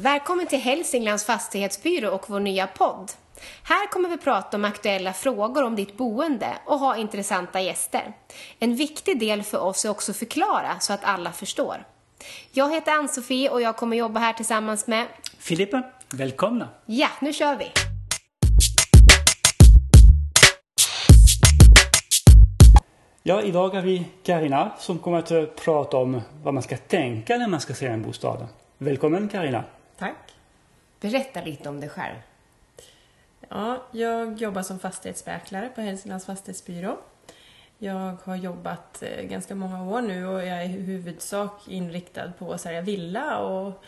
Välkommen till Hälsinglands Fastighetsbyrå och vår nya podd. Här kommer vi prata om aktuella frågor om ditt boende och ha intressanta gäster. En viktig del för oss är också förklara så att alla förstår. Jag heter Ann-Sofie och jag kommer jobba här tillsammans med Filippe. Välkomna! Ja, nu kör vi! Ja, idag har vi Karina som kommer att prata om vad man ska tänka när man ska se en bostad. Välkommen Karina! Tack! Berätta lite om dig själv. Ja, jag jobbar som fastighetsmäklare på Hälsinglands Fastighetsbyrå. Jag har jobbat ganska många år nu och jag är i huvudsak inriktad på att sälja villa och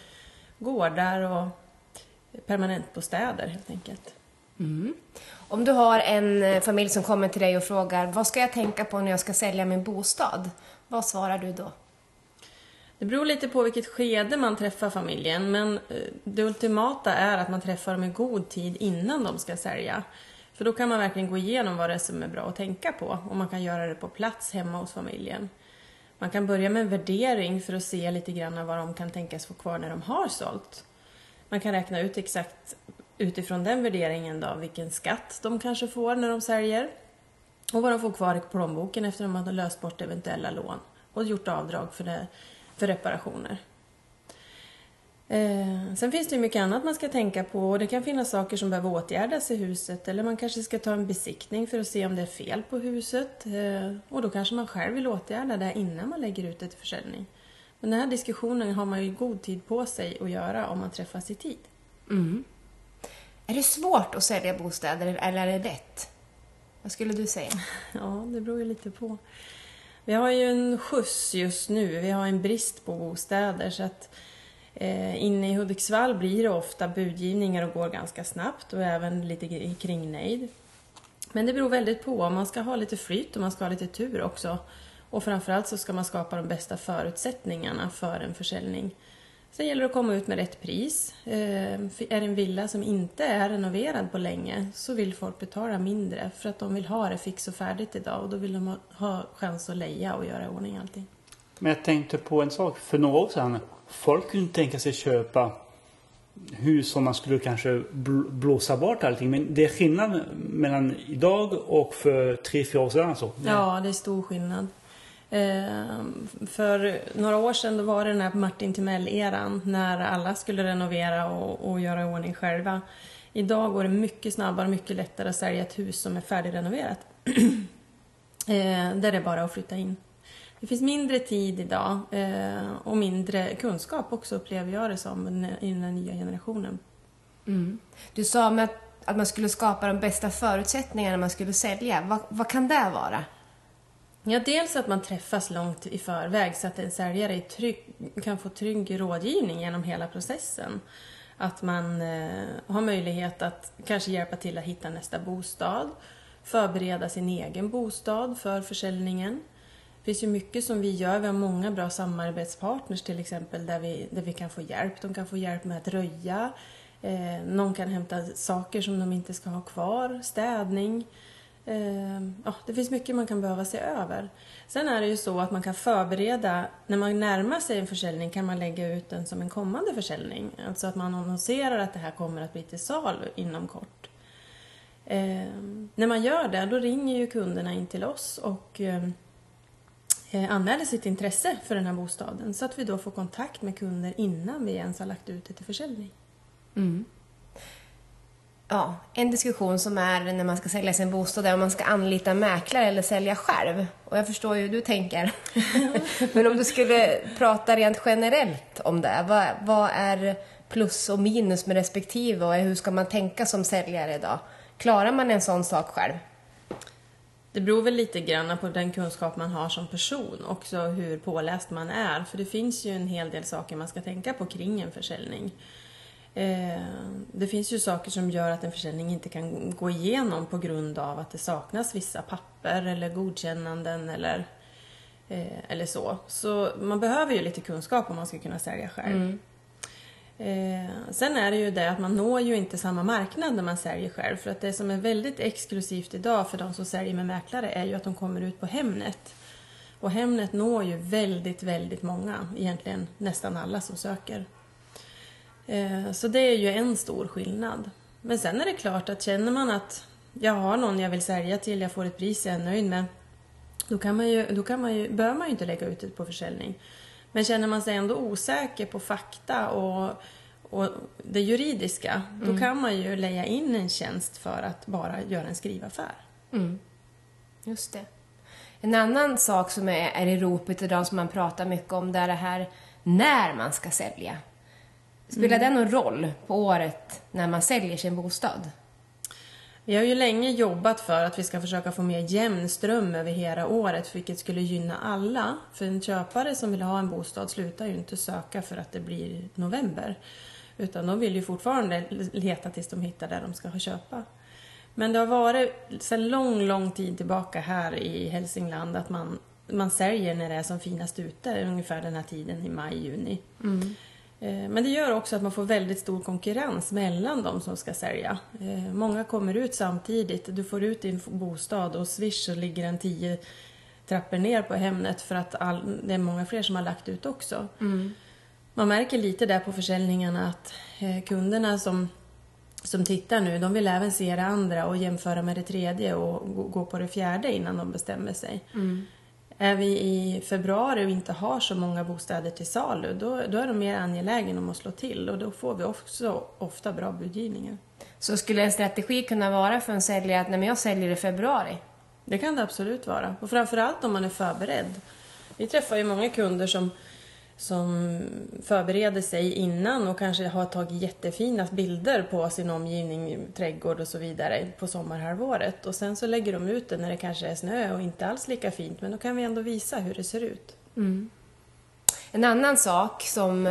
gårdar och permanentbostäder helt enkelt. Mm. Om du har en familj som kommer till dig och frågar vad ska jag tänka på när jag ska sälja min bostad? Vad svarar du då? Det beror lite på vilket skede man träffar familjen, men det ultimata är att man träffar dem i god tid innan de ska sälja. För då kan man verkligen gå igenom vad det är som är bra att tänka på och man kan göra det på plats hemma hos familjen. Man kan börja med en värdering för att se lite grann vad de kan tänkas få kvar när de har sålt. Man kan räkna ut exakt utifrån den värderingen då, vilken skatt de kanske får när de säljer och vad de får kvar i plånboken efter att de har löst bort eventuella lån och gjort avdrag för det. För reparationer. Sen finns det ju mycket annat man ska tänka på. Och det kan finnas saker som behöver åtgärdas i huset. Eller man kanske ska ta en besiktning för att se om det är fel på huset. Och då kanske man själv vill åtgärda det innan man lägger ut det till försäljning. Men den här diskussionen har man ju god tid på sig att göra om man träffas i tid. Mm. Är det svårt att sälja bostäder eller är det lätt? Vad skulle du säga? Ja, det beror ju lite på. Vi har ju en skjuts just nu, vi har en brist på bostäder så att inne i Hudiksvall blir det ofta budgivningar och går ganska snabbt och även lite i kringnejd. Men det beror väldigt på om man ska ha lite flyt och man ska ha lite tur också. Och framförallt så ska man skapa de bästa förutsättningarna för en försäljning. Sen gäller det att komma ut med rätt pris. Är det en villa som inte är renoverad på länge så vill folk betala mindre för att de vill ha det fix och färdigt idag. Och då vill de ha chans att leja och göra i ordning allting. Men jag tänkte på en sak för några år sedan. Folk kunde tänka sig köpa hus som man skulle kanske blåsa bort allting. Men det är skillnad mellan idag och för 3-4 år sedan. Så. Ja, det är stor skillnad. För några år sedan då var det den här Martin-Temell-eran när alla skulle renovera och göra i ordning själva. Idag går det mycket snabbare och mycket lättare att sälja ett hus som är färdigrenoverat. Där det är bara att flytta in. Det finns mindre tid idag och mindre kunskap också upplever jag det som i den nya generationen. Mm. Du sa med att man skulle skapa de bästa förutsättningarna när man skulle sälja. Vad kan det vara? Ja, dels att man träffas långt i förväg så att en säljare kan få trygg rådgivning genom hela processen. Att man har möjlighet att kanske hjälpa till att hitta nästa bostad, förbereda sin egen bostad för försäljningen. Det finns ju mycket som vi gör, vi har många bra samarbetspartners till exempel där vi kan få hjälp. De kan få hjälp med att röja, någon kan hämta saker som de inte ska ha kvar, städning. Ja, det finns mycket man kan behöva se över. Sen är det ju så att man kan förbereda, när man närmar sig en försäljning kan man lägga ut den som en kommande försäljning. Alltså att man annonserar att det här kommer att bli till salu inom kort. När man gör det då ringer ju kunderna in till oss och anmäler sitt intresse för den här bostaden. Så att vi då får kontakt med kunder innan vi ens har lagt ut det till försäljning. Mm. Ja, en diskussion som är när man ska sälja sin bostad är om man ska anlita mäklare eller sälja själv. Och jag förstår ju hur du tänker. Men om du skulle prata rent generellt om det. Vad är plus och minus med respektive och hur ska man tänka som säljare idag? Klarar man en sån sak själv? Det beror väl lite grann på den kunskap man har som person. Också hur påläst man är. För det finns ju en hel del saker man ska tänka på kring en försäljning. Det finns ju saker som gör att en försäljning inte kan gå igenom på grund av att det saknas vissa papper eller godkännanden eller så. Så man behöver ju lite kunskap om man ska kunna sälja själv. Mm. Sen är det ju det att man når ju inte samma marknad när man säljer själv. För att det som är väldigt exklusivt idag för de som säljer med mäklare är ju att de kommer ut på Hemnet. Och Hemnet når ju väldigt, väldigt många, egentligen nästan alla som söker. Så det är ju en stor skillnad. Men sen är det klart att känner man att jag har någon jag vill sälja till, jag får ett pris jag är nöjd med, bör man ju inte lägga ut det på försäljning. Men känner man sig ändå osäker på fakta och det juridiska, då kan man ju lägga in en tjänst för att bara göra en skrivaffär. Mm. Just det. En annan sak som är i ropet idag som man pratar mycket om, där det här när man ska sälja. Spelar det någon roll på året när man säljer sin bostad? Vi har ju länge jobbat för att vi ska försöka få mer jämn ström över hela året, vilket skulle gynna alla. För en köpare som vill ha en bostad slutar ju inte söka för att det blir november. Utan de vill ju fortfarande leta tills de hittar där de ska köpa. Men det har varit sedan lång tid tillbaka här i Hälsingland att man säljer när det är som finast ute, ungefär den här tiden i maj-juni. Mm. Men det gör också att man får väldigt stor konkurrens mellan de som ska sälja. Många kommer ut samtidigt. Du får ut din bostad och swish så ligger den 10 trappor ner på Hemnet för att det är många fler som har lagt ut också. Mm. Man märker lite där på försäljningarna att kunderna som tittar nu, de vill även se det andra och jämföra med det tredje och gå på det fjärde innan de bestämmer sig. Mm. Är vi i februari och inte har så många bostäder till salu, då är de mer angelägna om att slå till. Och då får vi också ofta bra budgivningar. Så skulle en strategi kunna vara för en säljare att när jag säljer i februari? Det kan det absolut vara. Och framförallt om man är förberedd. Vi träffar ju många kunder som förbereder sig innan och kanske har tagit jättefina bilder på sin omgivning, trädgård och så vidare på sommarhalvåret. Och sen så lägger de ut det när det kanske är snö och inte alls lika fint, men då kan vi ändå visa hur det ser ut. Mm. En annan sak som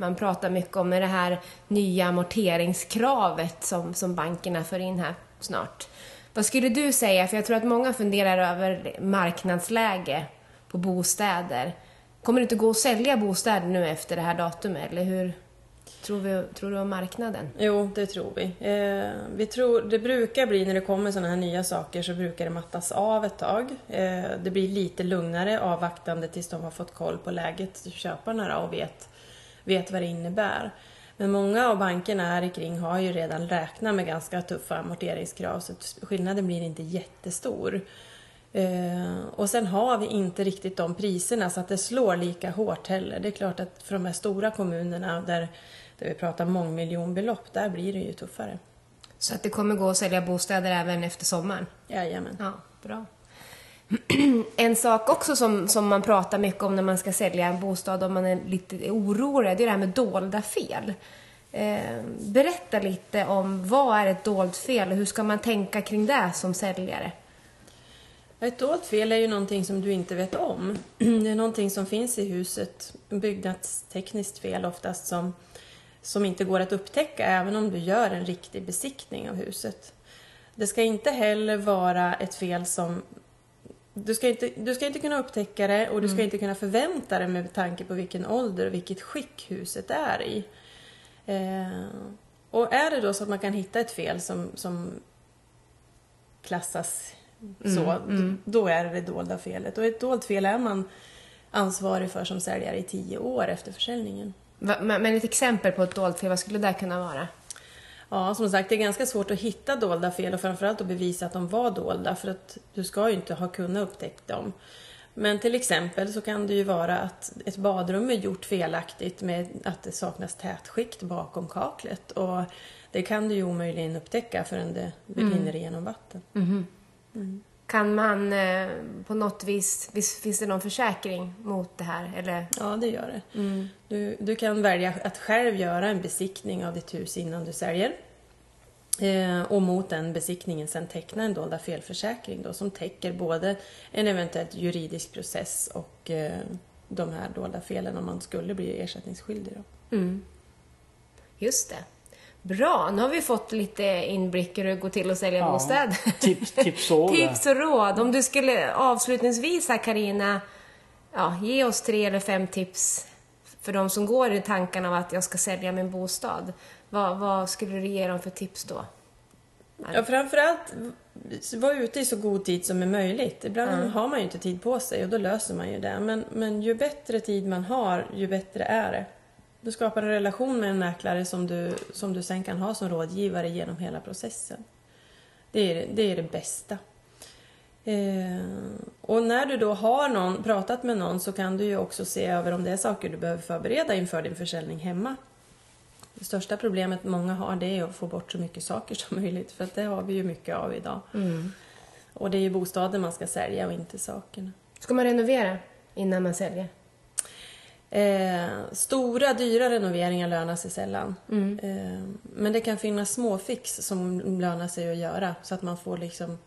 man pratar mycket om är det här nya amorteringskravet som bankerna för in här snart. Vad skulle du säga? För jag tror att många funderar över marknadsläge på bostäder. Kommer det inte gå att sälja bostäder nu efter det här datumet? Eller hur tror du om marknaden? Jo, det tror vi. Vi tror, det brukar bli när det kommer sådana här nya saker så brukar det mattas av ett tag. Det blir lite lugnare avvaktande tills de har fått koll på läget, köparna, och vet vad det innebär. Men många av bankerna här ikring har ju redan räknat med ganska tuffa amorteringskrav, så skillnaden blir inte jättestor. Och sen har vi inte riktigt de priserna så att det slår lika hårt heller. Det är klart att för de här stora kommunerna där vi pratar mångmiljonbelopp, där blir det ju tuffare. Så att det kommer gå att sälja bostäder även efter sommaren? Jajamän. Ja, bra. En sak också som man pratar mycket om när man ska sälja en bostad om man är lite orolig, det är det här med dolda fel. Berätta lite om vad är ett dolt fel och hur ska man tänka kring det som säljare? Ett dolt fel är ju någonting som du inte vet om. Det är någonting som finns i huset, byggnadstekniskt fel oftast som inte går att upptäcka även om du gör en riktig besiktning av huset. Det ska inte heller vara ett fel som... Du ska inte kunna upptäcka det och du ska inte kunna förvänta dig med tanke på vilken ålder och vilket skick huset är i. Och är det då så att man kan hitta ett fel som klassas... Då är det dolda felet. Och ett dolt fel är man ansvarig för som säljare i 10 år efter försäljningen. Men ett exempel på ett dolt fel, vad skulle det kunna vara? Ja, som sagt, det är ganska svårt att hitta dolda fel och framförallt att bevisa att de var dolda, för att du ska ju inte ha kunnat upptäcka dem. Men till exempel så kan det ju vara att ett badrum är gjort felaktigt med att det saknas tätskikt bakom kaklet, och det kan du ju omöjligen upptäcka förrän det rinner igenom vatten. Kan man på något vis, finns det någon försäkring mot det här? Eller? Ja, det gör det. Du kan välja att själv göra en besiktning av ditt hus innan du säljer. Och mot den besiktningen sen teckna en dolda felförsäkring då, som täcker både en eventuellt juridisk process och de här dolda felen om man skulle bli ersättningsskyldig då. Just det. Bra, nu har vi fått lite inblick hur det går till att sälja bostäder. Tips och råd. Om du skulle avslutningsvis, Karina, ge oss 3 eller 5 tips för de som går i tanken av att jag ska sälja min bostad. Vad skulle du ge dem för tips då? Ja, framförallt var ute i så god tid som är möjligt. Ibland har man ju inte tid på sig och då löser man ju det. Men ju bättre tid man har, ju bättre är det. Du skapar en relation med en mäklare som du sen kan ha som rådgivare genom hela processen. Det är det bästa. Och när du då har pratat med någon så kan du ju också se över om det är saker du behöver förbereda inför din försäljning hemma. Det största problemet många har, det är att få bort så mycket saker som möjligt, för att det har vi ju mycket av idag. Mm. Och det är ju bostaden man ska sälja och inte sakerna. Ska man renovera innan man säljer? Stora, dyra renoveringar lönar sig sällan. Mm. Men det kan finnas små fix som lönar sig att göra, så att man får liksom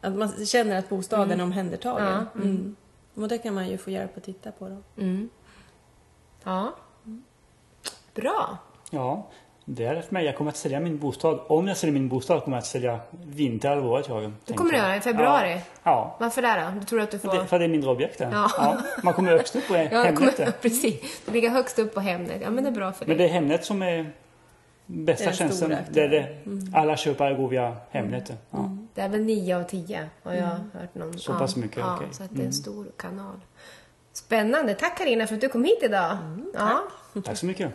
att man känner att bostaden är omhändertagen. Ja, Och det kan man ju få hjälp att titta på då. Mm. Ja. Bra. Ja, det är för mig. Jag kommer att sälja min bostad. Om jag säljer min bostad kommer jag att sälja vinterhalvåret. Du kommer göra i februari? Ja. Varför där då? Du tror att du får... För det är mindre objekt där. Ja. Ja. Man kommer högst upp på Hemnet. Precis, det ligger högst upp på Hemnet. Ja, men det är bra för dig. Men det är Hemnet som är bästa tjänsten. Det är det. Alla köpare går via Hemnet. Ja. Mm. Det är väl 9 av 10 har jag hört någon. Så pass mycket, okej. Så att det är en stor kanal. Spännande. Tack Karina för att du kom hit idag. Tack så mycket.